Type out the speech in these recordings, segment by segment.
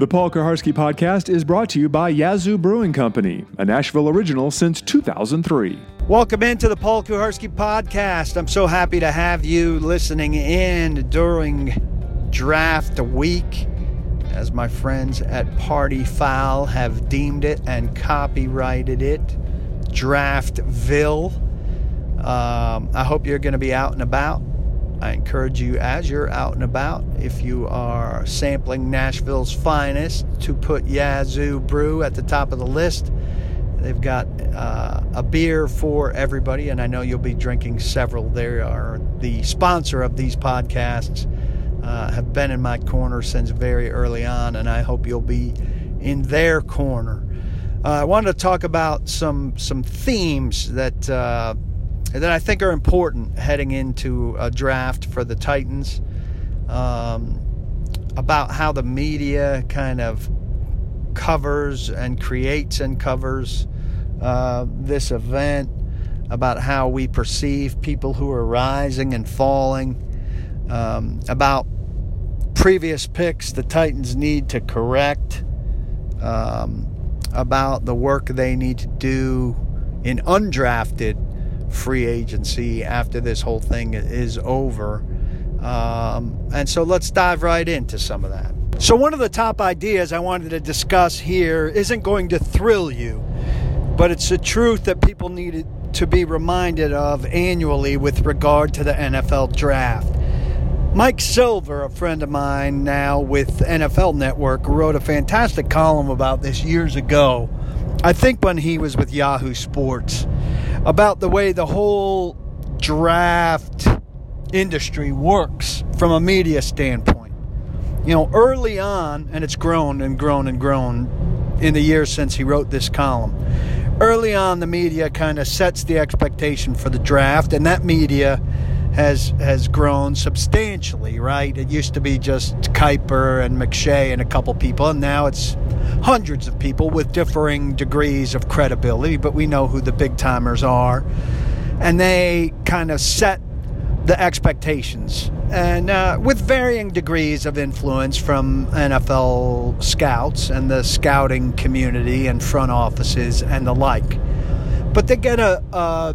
The Paul Kuharski Podcast is brought to you by Yazoo Brewing Company, a Nashville original since 2003. Welcome into the Paul Kuharski Podcast. I'm so happy to have you listening in during draft week, as my friends at Party Fowl have deemed it and copyrighted it, Draftville. I hope you're going to be out and about. I encourage you, as you're out and about, if you are sampling Nashville's finest, to put Yazoo Brew at the top of the list. They've got a beer for everybody, and I know you'll be drinking several. They are the sponsor of these podcasts, have been in my corner since very early on, and I hope you'll be in their corner. I wanted to talk about some themes that I think are important heading into a draft for the Titans, about how the media kind of covers and creates and covers this event, about how we perceive people who are rising and falling, about previous picks the Titans need to correct, about the work they need to do in undrafted free agency after this whole thing is over. And so let's dive right into some of that. So one of the top ideas I wanted to discuss here isn't going to thrill you, but it's the truth that people needed to be reminded of annually with regard to the NFL draft. Mike Silver, a friend of mine now with NFL Network, wrote a fantastic column about this years ago, I think when he was with Yahoo Sports, about the way the whole draft industry works from a media standpoint. You know, early on, and it's grown and grown and grown in the years since he wrote this column, early on the media kind of sets the expectation for the draft, and that media has grown substantially, right? It used to be just Kiper and McShay and a couple people, and now it's hundreds of people with differing degrees of credibility, but we know who the big timers are, and they kind of set the expectations, and with varying degrees of influence from NFL scouts and the scouting community and front offices and the like, but they get a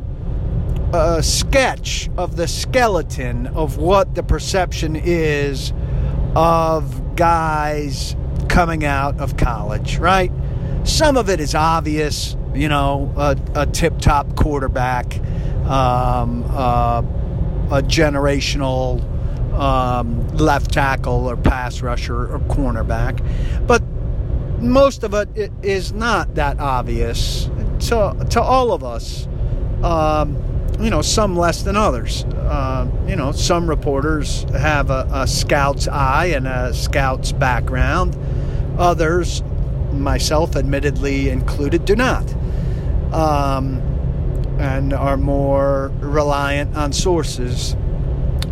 sketch of the skeleton of what the perception is of guys coming out of college, right? Some of it is obvious, you know, a tip-top quarterback, a generational left tackle or pass rusher or cornerback, but most of it is not that obvious to all of us. You know, some less than others. You know, some reporters have a scout's eye and a scout's background. Others, myself admittedly included, do not, and are more reliant on sources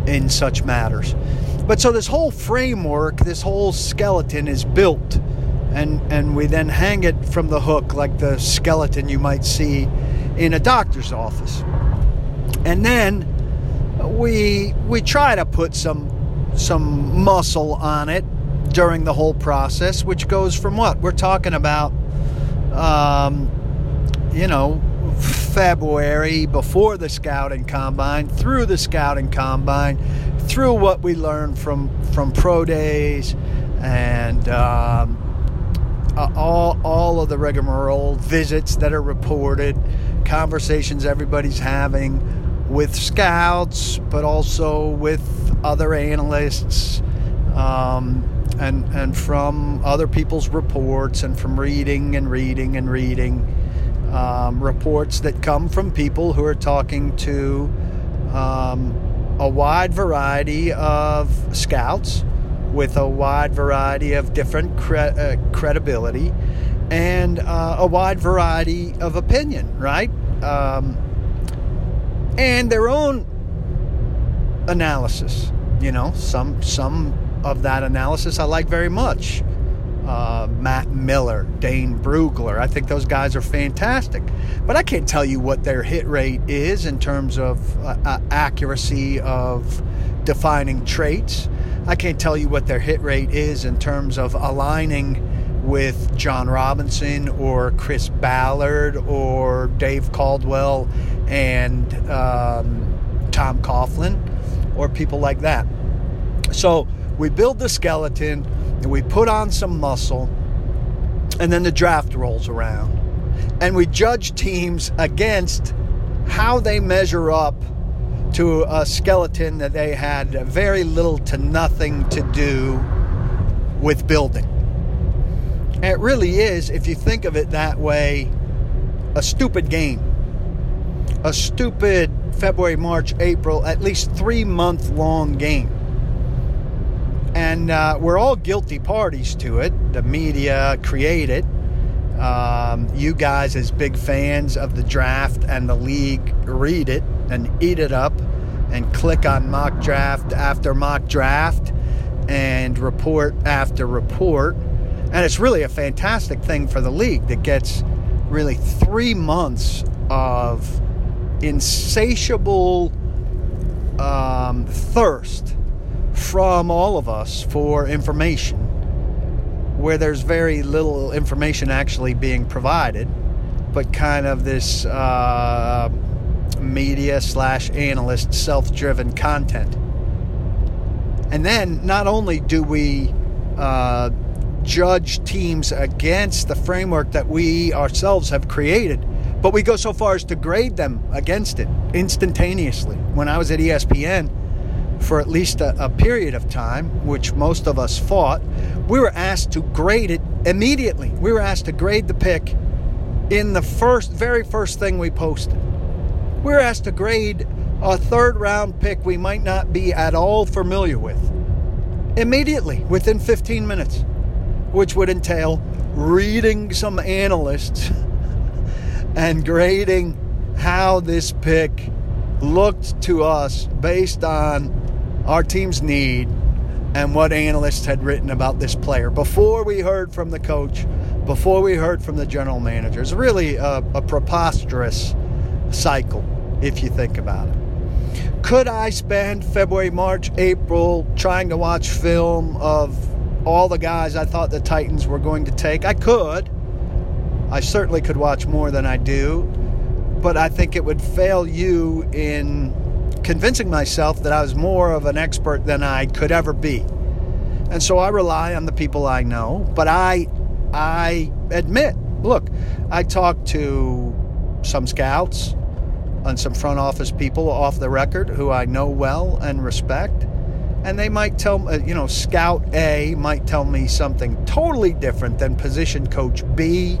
in such matters. But so this whole framework, this whole skeleton is built, and we then hang it from the hook like the skeleton you might see in a doctor's office. And then we try to put some muscle on it during the whole process, which goes from what we're talking about, you know, February, before the scouting combine, through the scouting combine, through what we learn from pro days and all of the rigmarole, visits that are reported, conversations everybody's having with scouts, but also with other analysts, and from other people's reports, and from reading reports that come from people who are talking to a wide variety of scouts with a wide variety of different credibility and a wide variety of opinion, right? And their own analysis. You know, some of that analysis I like very much. Matt Miller, Dane Brugler, I think those guys are fantastic. But I can't tell you what their hit rate is in terms of accuracy of defining traits. I can't tell you what their hit rate is in terms of aligning with John Robinson or Chris Ballard or Dave Caldwell and Tom Coughlin or people like that. So we build the skeleton and we put on some muscle, and then the draft rolls around. And we judge teams against how they measure up to a skeleton that they had very little to nothing to do with building. And it really is, if you think of it that way, a stupid game. A stupid February, March, April, at least 3-month-long game. And we're all guilty parties to it. The media created it. You guys as big fans of the draft and the league read it and eat it up and click on mock draft after mock draft and report after report. And it's really a fantastic thing for the league that gets really 3 months of insatiable thirst from all of us for information, where there's very little information actually being provided, but kind of this media/analyst self-driven content. And then not only do we judge teams against the framework that we ourselves have created, but we go so far as to grade them against it instantaneously. When I was at ESPN for at least a period of time, which most of us fought, we were asked to grade it immediately. We were asked to grade the pick in the very first thing we posted. We were asked to grade a third-round pick we might not be at all familiar with immediately, within 15 minutes, which would entail reading some analysts and grading how this pick looked to us based on our team's need and what analysts had written about this player before we heard from the coach, before we heard from the general manager. It's really a preposterous cycle if you think about it. Could I spend February, March, April trying to watch film of all the guys I thought the Titans were going to take? I could. I certainly could watch more than I do, but I think it would fail you in convincing myself that I was more of an expert than I could ever be. And so I rely on the people I know, but I admit, look, I talked to some scouts and some front office people off the record who I know well and respect, and they might tell, scout A might tell me something totally different than position coach B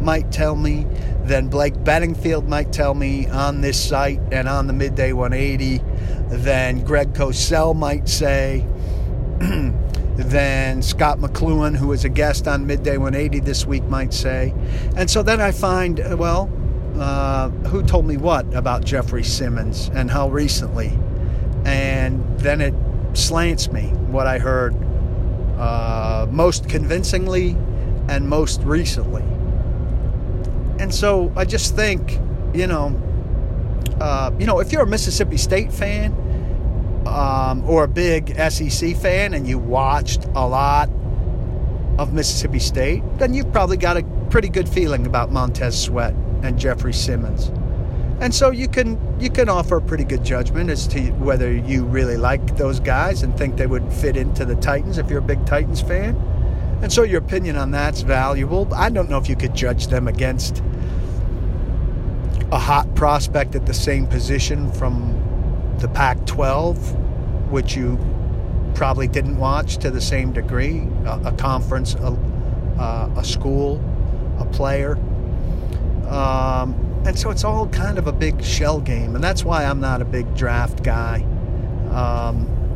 might tell me, than Blake Benningfield might tell me on this site and on the Midday 180, than Greg Cosell might say, than Scott McLuhan, who was a guest on Midday 180 this week, might say. And so then I find, who told me what about Jeffrey Simmons and how recently? And then it slants me what I heard most convincingly and most recently. And so I just think, if you're a Mississippi State fan or a big SEC fan and you watched a lot of Mississippi State, then you've probably got a pretty good feeling about Montez Sweat and Jeffrey Simmons. And so you can offer a pretty good judgment as to whether you really like those guys and think they would fit into the Titans if you're a big Titans fan. And so your opinion on that's valuable. I don't know if you could judge them against a hot prospect at the same position from the Pac-12, which you probably didn't watch to the same degree, a conference, a school, a player. And so it's all kind of a big shell game, and that's why I'm not a big draft guy.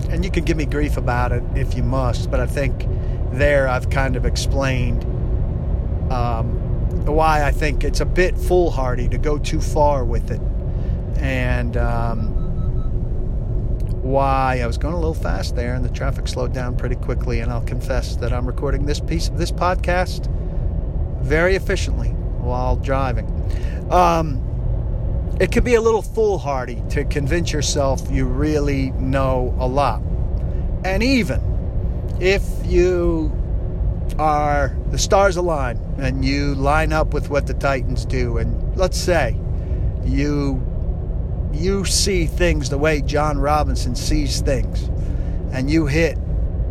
And you can give me grief about it if you must, but I think there I've kind of explained why I think it's a bit foolhardy to go too far with it, and why I was going a little fast there and the traffic slowed down pretty quickly, and I'll confess that I'm recording this piece of this podcast very efficiently while driving. It can be a little foolhardy to convince yourself you really know a lot. And even if you are, the stars align and you line up with what the Titans do, and let's say you see things the way John Robinson sees things, and you hit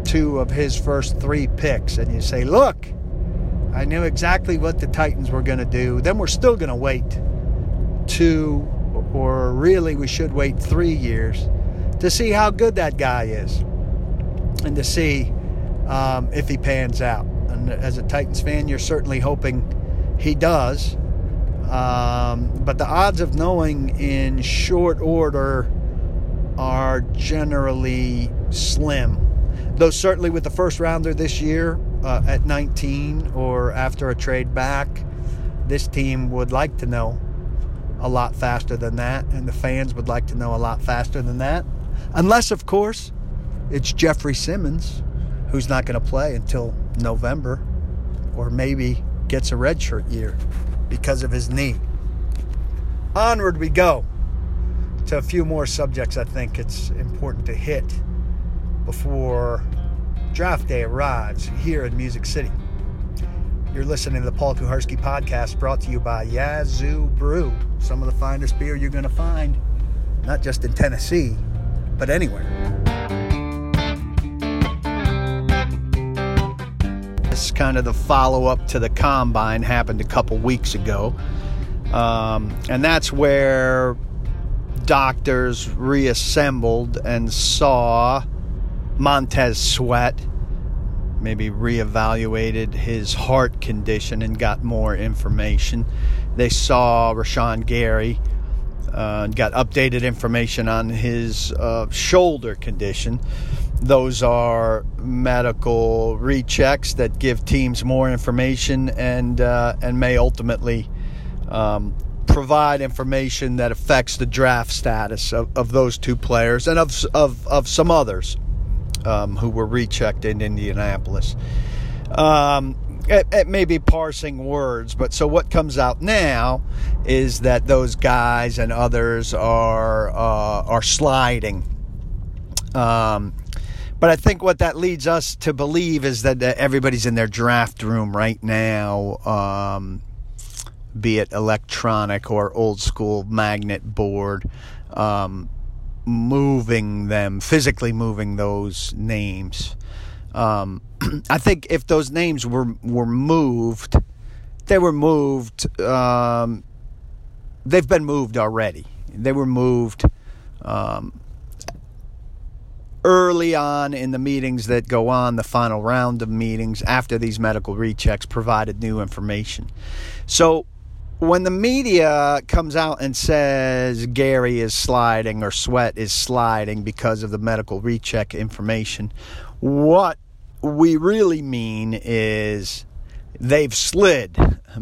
2 of his first 3 picks, and you say, look, I knew exactly what the Titans were going to do. Then we're still going to wait 2, or really we should wait 3 years to see how good that guy is and to see if he pans out. And as a Titans fan, you're certainly hoping he does. But the odds of knowing in short order are generally slim. Though certainly with the first rounder this year at 19 or after a trade back, this team would like to know a lot faster than that, and the fans would like to know a lot faster than that. Unless, of course, it's Jeffrey Simmons, who's not going to play until November, or maybe gets a redshirt year because of his knee. Onward we go to a few more subjects I think it's important to hit before draft day arrives here in Music City. You're listening to the Paul Kuharski Podcast, brought to you by Yazoo Brew. Some of the finest beer you're going to find, not just in Tennessee, but anywhere. This is kind of the follow-up to the Combine, happened a couple weeks ago. And that's where doctors reassembled and saw Montez Sweat, maybe reevaluated his heart condition and got more information. They saw Rashawn Gary and got updated information on his shoulder condition. Those are medical rechecks that give teams more information and may ultimately provide information that affects the draft status of those two players and of some others who were rechecked in Indianapolis. It may be parsing words, but so what comes out now is that those guys and others are sliding. But I think what that leads us to believe is that everybody's in their draft room right now, be it electronic or old school magnet board, moving them, physically moving those names. I think if those names were moved, they've been moved already. They were moved early on in the meetings that go on, the final round of meetings, after these medical rechecks provided new information. So when the media comes out and says Gary is sliding or Sweat is sliding because of the medical recheck information, what we really mean is they've slid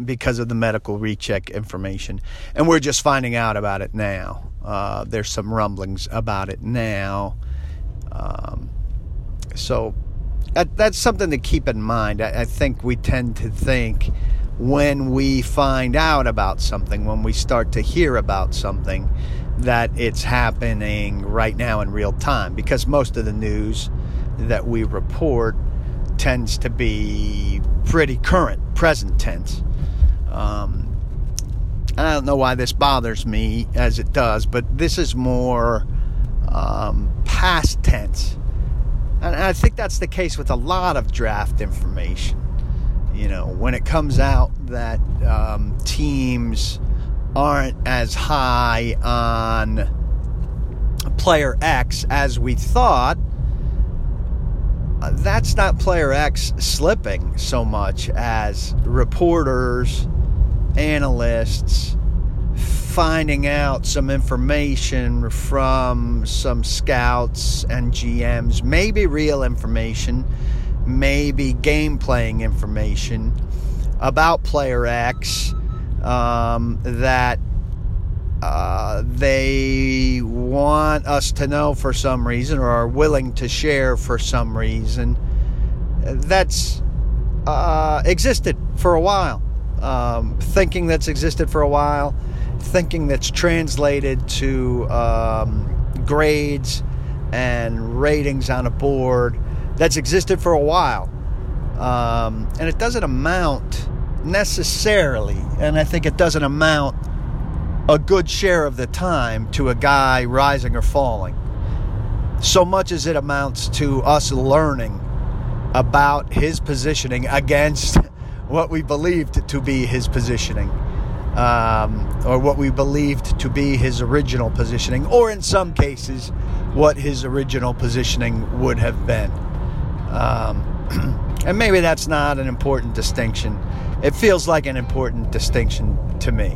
because of the medical recheck information, and we're just finding out about it now. There's some rumblings about it now. So that's something to keep in mind. I think we tend to think when we find out about something, when we start to hear about something, that it's happening right now in real time, because most of the news that we report tends to be pretty current, present tense. I don't know why this bothers me as it does, but this is more past tense. And I think that's the case with a lot of draft information. You know, when it comes out that teams aren't as high on player X as we thought, that's not player X slipping so much as reporters, analysts finding out some information from some scouts and GMs, maybe real information, maybe game-playing information about player X that they want us to know for some reason, or are willing to share for some reason. That's existed for a while. Thinking that's existed for a while. Thinking that's translated to grades and ratings on a board that's existed for a while. And it doesn't amount necessarily, and I think it doesn't amount a good share of the time to a guy rising or falling, so much as it amounts to us learning about his positioning against what we believed to be his positioning, or what we believed to be his original positioning, or in some cases, what his original positioning would have been. And maybe that's not an important distinction. It feels like an important distinction to me.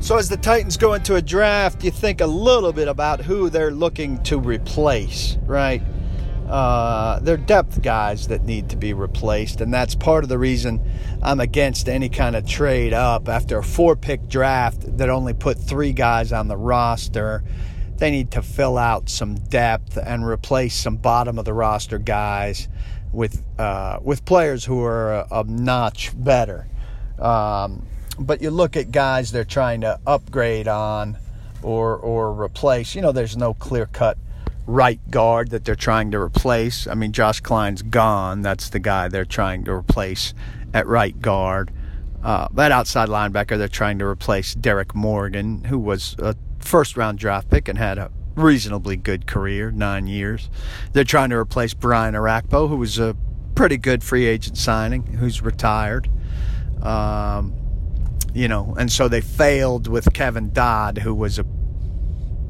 So as the Titans go into a draft, you think a little bit about who they're looking to replace, right? They're depth guys that need to be replaced, and that's part of the reason I'm against any kind of trade up after a 4-pick draft that only put 3 guys on the roster. They need to fill out some depth and replace some bottom-of-the-roster guys with players who are a notch better. But you look at guys they're trying to upgrade on or replace. You know, there's no clear-cut right guard that they're trying to replace. I mean, Josh Klein's gone. That's the guy they're trying to replace at right guard. That outside linebacker, they're trying to replace Derek Morgan, who was a first-round draft pick and had a reasonably good career, 9 years. They're trying to replace Brian Arakpo, who was a pretty good free agent signing, who's retired. You know, and so they failed with Kevin Dodd, who was a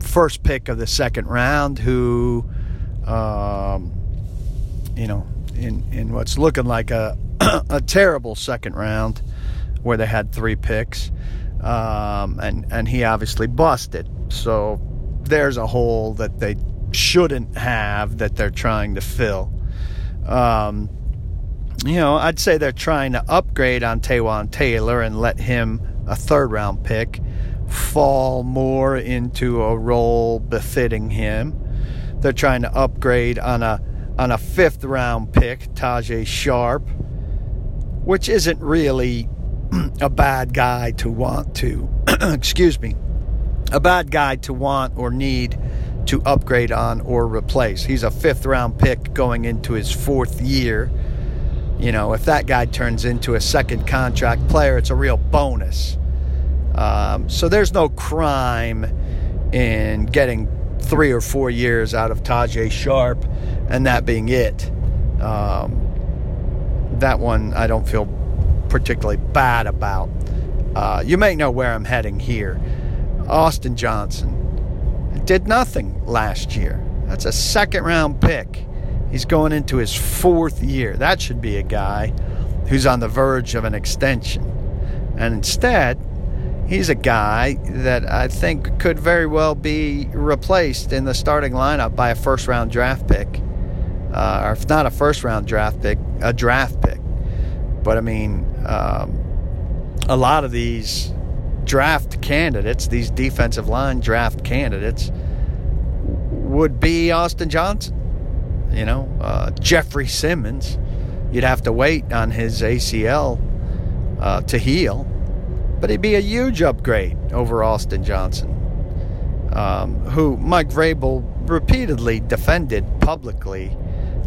first pick of the second round, who, you know, in what's looking like a terrible second round where they had 3 picks, and he obviously busted. So there's a hole that they shouldn't have that they're trying to fill. You know, I'd say they're trying to upgrade on Taywan Taylor and let him, a third-round pick, fall more into a role befitting him. They're trying to upgrade on a fifth-round pick, Tajay Sharp, which isn't really a bad guy to want to, a bad guy to want or need to upgrade on or replace. He's a fifth-round pick going into his 4th year. You know, if that guy turns into a second contract player, it's a real bonus. So there's no crime in getting 3 or 4 years out of Tajay Sharp and that being it. That one I don't feel particularly bad about. You may know where I'm heading here. Austin Johnson did nothing last year. That's a second-round pick. He's going into his 4th year. That should be a guy who's on the verge of an extension. And instead, he's a guy that I think could very well be replaced in the starting lineup by a first-round draft pick. Or if not a first-round draft pick, a draft pick. But, I mean, a lot of these draft candidates, these defensive line draft candidates, would be Austin Johnson. You know, Jeffrey Simmons, you'd have to wait on his ACL to heal, but he'd be a huge upgrade over Austin Johnson, who Mike Vrabel repeatedly defended publicly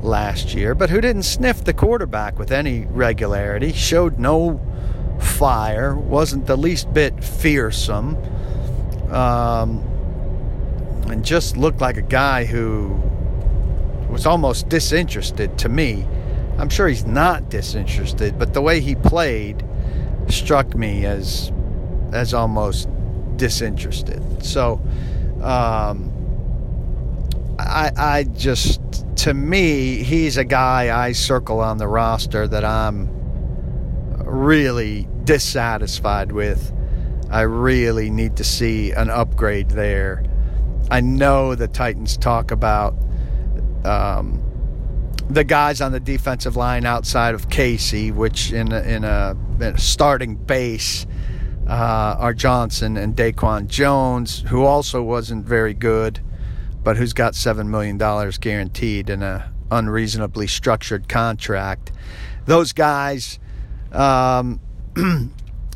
last year, but who didn't sniff the quarterback with any regularity, showed no fire, wasn't the least bit fearsome, and just looked like a guy who was almost disinterested to me. I'm sure he's not disinterested, but the way he played struck me as almost disinterested. So I just, to me, he's a guy I circle on the roster that I'm really dissatisfied with. I really need to see an upgrade there. I know the Titans talk about the guys on the defensive line outside of Casey, which in a starting base are Johnson and Daquan Jones, who also wasn't very good, but who's got $7 million guaranteed in a unreasonably structured contract. Those guys, you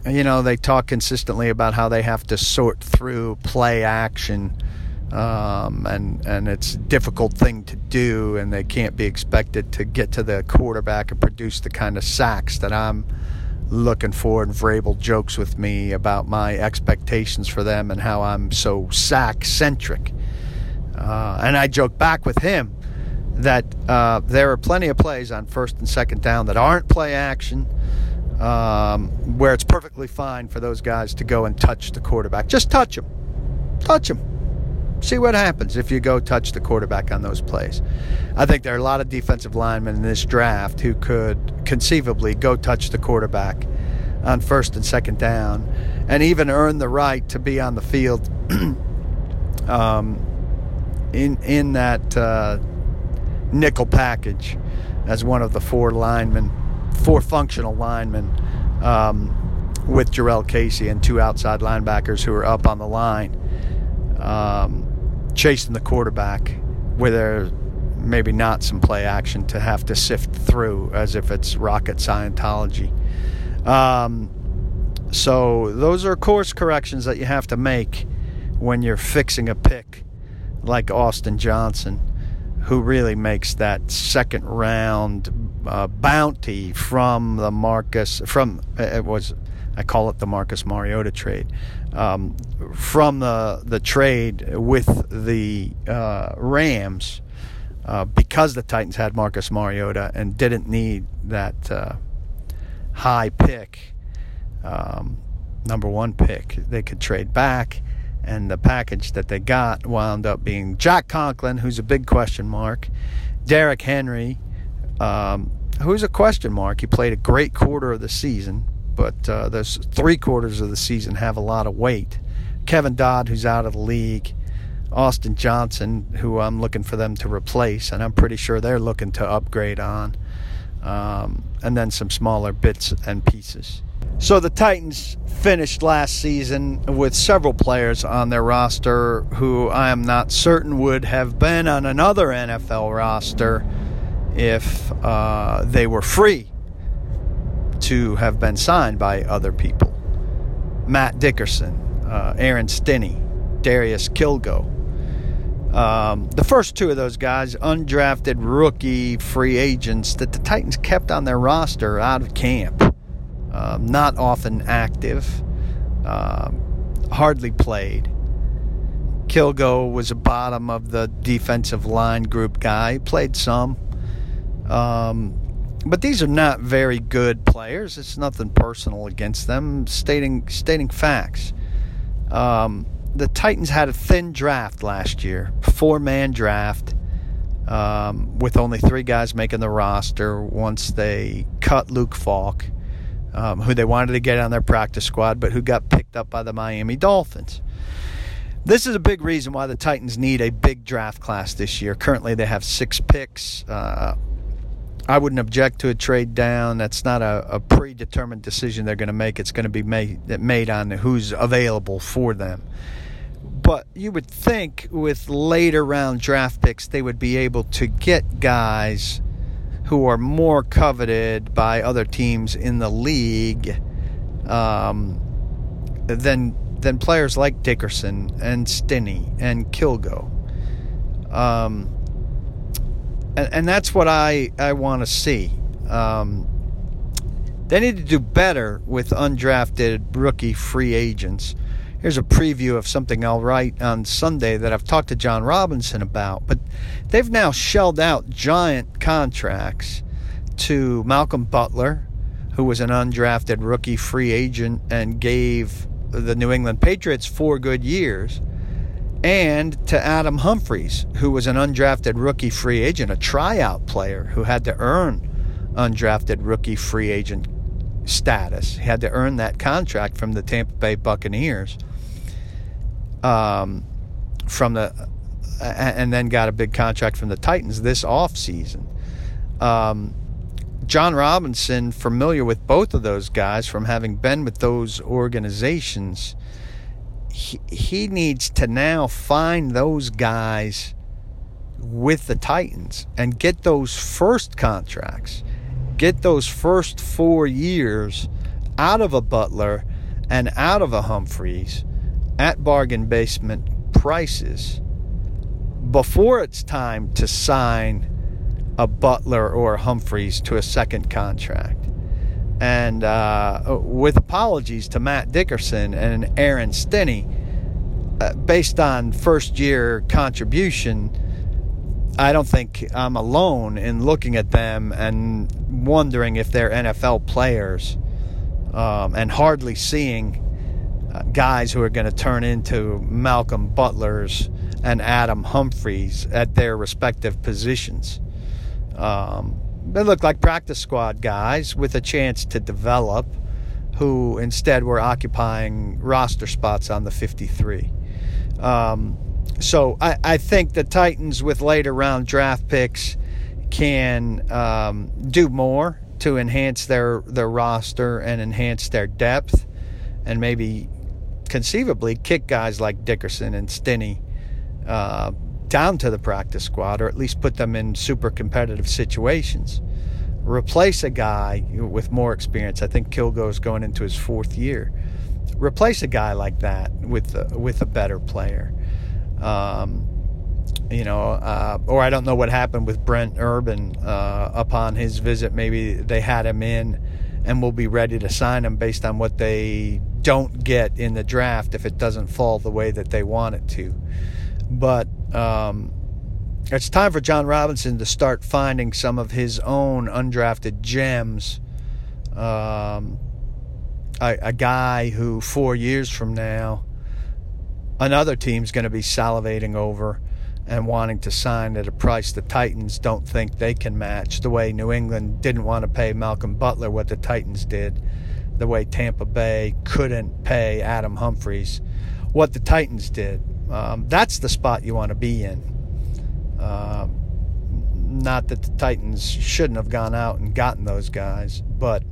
know, they talk consistently about how they have to sort through play action And it's a difficult thing to do, and they can't be expected to get to the quarterback and produce the kind of sacks that I'm looking for. And Vrabel jokes with me about my expectations for them and how I'm so sack-centric. And I joke back with him that there are plenty of plays on first and second down that aren't play action, where it's perfectly fine for those guys to go and touch the quarterback. Just touch him. Touch him. See what happens if you go touch the quarterback on those plays. I think there are a lot of defensive linemen in this draft who could conceivably go touch the quarterback on first and second down and even earn the right to be on the field in that nickel package as one of the four functional linemen with Jarrell Casey and two outside linebackers who are up on the line. Chasing the quarterback where there's maybe not some play action to have to sift through as if it's rocket Scientology. So those are course corrections that you have to make when you're fixing a pick like Austin Johnson, who really makes that second round bounty from the I call it the Marcus Mariota trade, from the trade with the Rams, because the Titans had Marcus Mariota and didn't need that high pick, number one pick. They could trade back, and the package that they got wound up being Jack Conklin, who's a big question mark, Derrick Henry, who's a question mark. He played a great quarter of the season, but those 3 quarters of the season have a lot of weight. Kevin Dodd, who's out of the league. Austin Johnson, who I'm looking for them to replace, and I'm pretty sure they're looking to upgrade on. And then some smaller bits and pieces. So the Titans finished last season with several players on their roster who I am not certain would have been on another NFL roster if they were free to have been signed by other people. Matt Dickerson, Aaron Stinney, Darius Kilgo. The first two of those guys, undrafted rookie free agents that the Titans kept on their roster out of camp. Not often active. Hardly played. Kilgo was a bottom of the defensive line group guy. Played some. But these are not very good players. It's nothing personal against them. Stating facts. The Titans had a thin draft last year. 4-man draft with only 3 guys making the roster once they cut Luke Falk, who they wanted to get on their practice squad, but who got picked up by the Miami Dolphins. This is a big reason why the Titans need a big draft class this year. Currently they have 6 picks. I wouldn't object to a trade down. That's not a predetermined decision they're going to make. It's going to be made on who's available for them. But you would think with later round draft picks, they would be able to get guys who are more coveted by other teams in the league than players like Dickerson and Stinney and Kilgo. And that's what I want to see. They need to do better with undrafted rookie free agents. Here's a preview of something I'll write on Sunday that I've talked to John Robinson about. But they've now shelled out giant contracts to Malcolm Butler, who was an undrafted rookie free agent and gave the New England Patriots 4 good years, and to Adam Humphries, who was an undrafted rookie free agent, a tryout player who had to earn undrafted rookie free agent status. He had to earn that contract from the Tampa Bay Buccaneers, and then got a big contract from the Titans this offseason. John Robinson, familiar with both of those guys from having been with those organizations, he needs to now find those guys with the Titans and get those first contracts, get those first 4 years out of a Butler and out of a Humphreys at bargain basement prices before it's time to sign a Butler or a Humphreys to a second contract. And with apologies to Matt Dickerson and Aaron Stinney, based on first-year contribution, I don't think I'm alone in looking at them and wondering if they're NFL players, and hardly seeing guys who are going to turn into Malcolm Butlers and Adam Humphreys at their respective positions. They look like practice squad guys with a chance to develop, who instead were occupying roster spots on the 53. So I think the Titans with later round draft picks can do more to enhance their roster and enhance their depth, and maybe conceivably kick guys like Dickerson and Stinney down to the practice squad, or at least put them in super competitive situations. Replace a guy with more experience. I think Kilgore's going into his fourth year. Replace a guy like that with a better player. Or I don't know what happened with Brent Urban upon his visit. Maybe they had him in and will be ready to sign him based on what they don't get in the draft if it doesn't fall the way that they want it to. But it's time for John Robinson to start finding some of his own undrafted gems. A guy who 4 years from now, another team's going to be salivating over and wanting to sign at a price the Titans don't think they can match, the way New England didn't want to pay Malcolm Butler what the Titans did, the way Tampa Bay couldn't pay Adam Humphreys what the Titans did. That's the spot you want to be in. Not that the Titans shouldn't have gone out and gotten those guys, but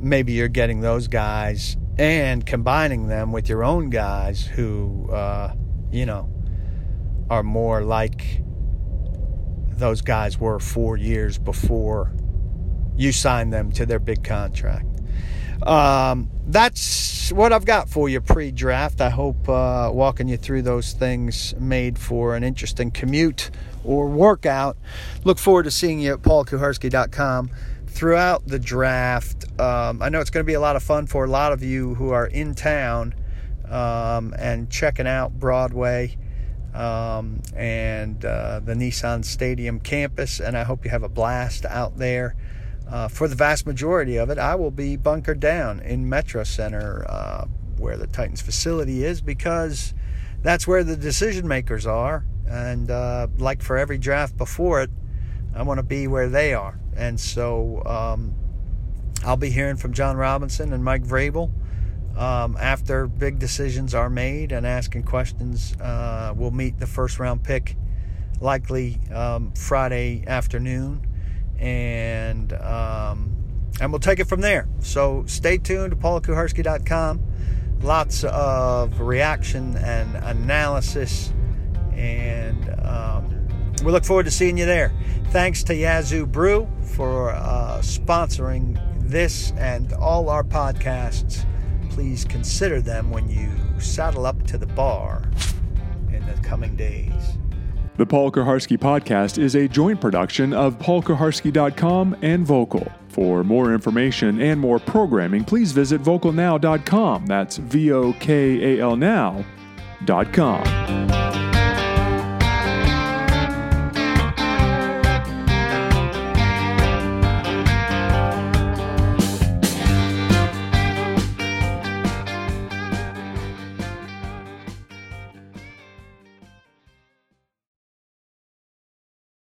maybe you're getting those guys and combining them with your own guys who, are more like those guys were 4 years before you signed them to their big contract. That's what I've got for you pre-draft. I hope walking you through those things made for an interesting commute or workout. Look forward to seeing you at PaulKuharski.com throughout the draft. I know it's going to be a lot of fun for a lot of you who are in town and checking out Broadway and the Nissan Stadium campus, and I hope you have a blast out there. For the vast majority of it, I will be bunkered down in Metro Center, where the Titans facility is, because that's where the decision makers are. And like for every draft before it, I want to be where they are. And so I'll be hearing from John Robinson and Mike Vrabel after big decisions are made, and asking questions. We'll meet the first-round pick likely Friday afternoon. And we'll take it from there. So stay tuned to PaulKuharski.com. Lots of reaction and analysis, and we look forward to seeing you there. Thanks to Yazoo Brew for sponsoring this and all our podcasts. Please consider them when you saddle up to the bar in the coming days. The Paul Kuharski Podcast is a joint production of PaulKuharski.com and Vocal. For more information and more programming, please visit vocalnow.com. That's VOKAL now.com.